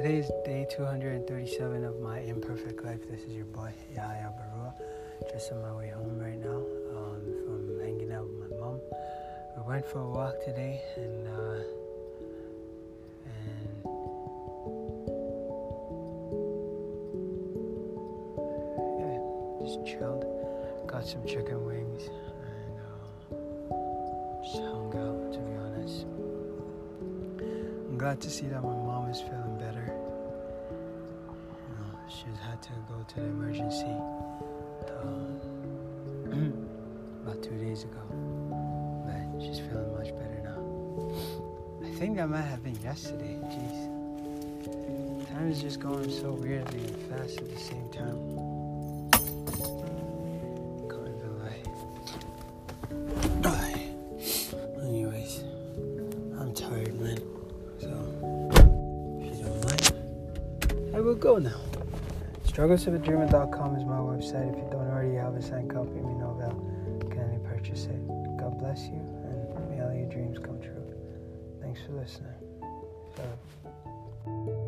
Today is day 237 of my imperfect life. This is your boy, Yahya Barua. Just on my way home right now from hanging out with my mom. We went for a walk today and just chilled. Got some chicken wings and just hung out, to be honest. I'm glad to see that my mom is feeling better. She's had to go to the emergency about 2 days ago, but she's feeling much better now. I think that might have been yesterday. Jeez, time is just going so weirdly and fast at the same time. Can't even lie. Anyways, I'm tired, man. So if you don't mind, I will go now. Strugglesofadreamer.com is my website. If you don't already have a signed copy, let me know about kindly purchase it. God bless you, and may all your dreams come true. Thanks for listening. Bye.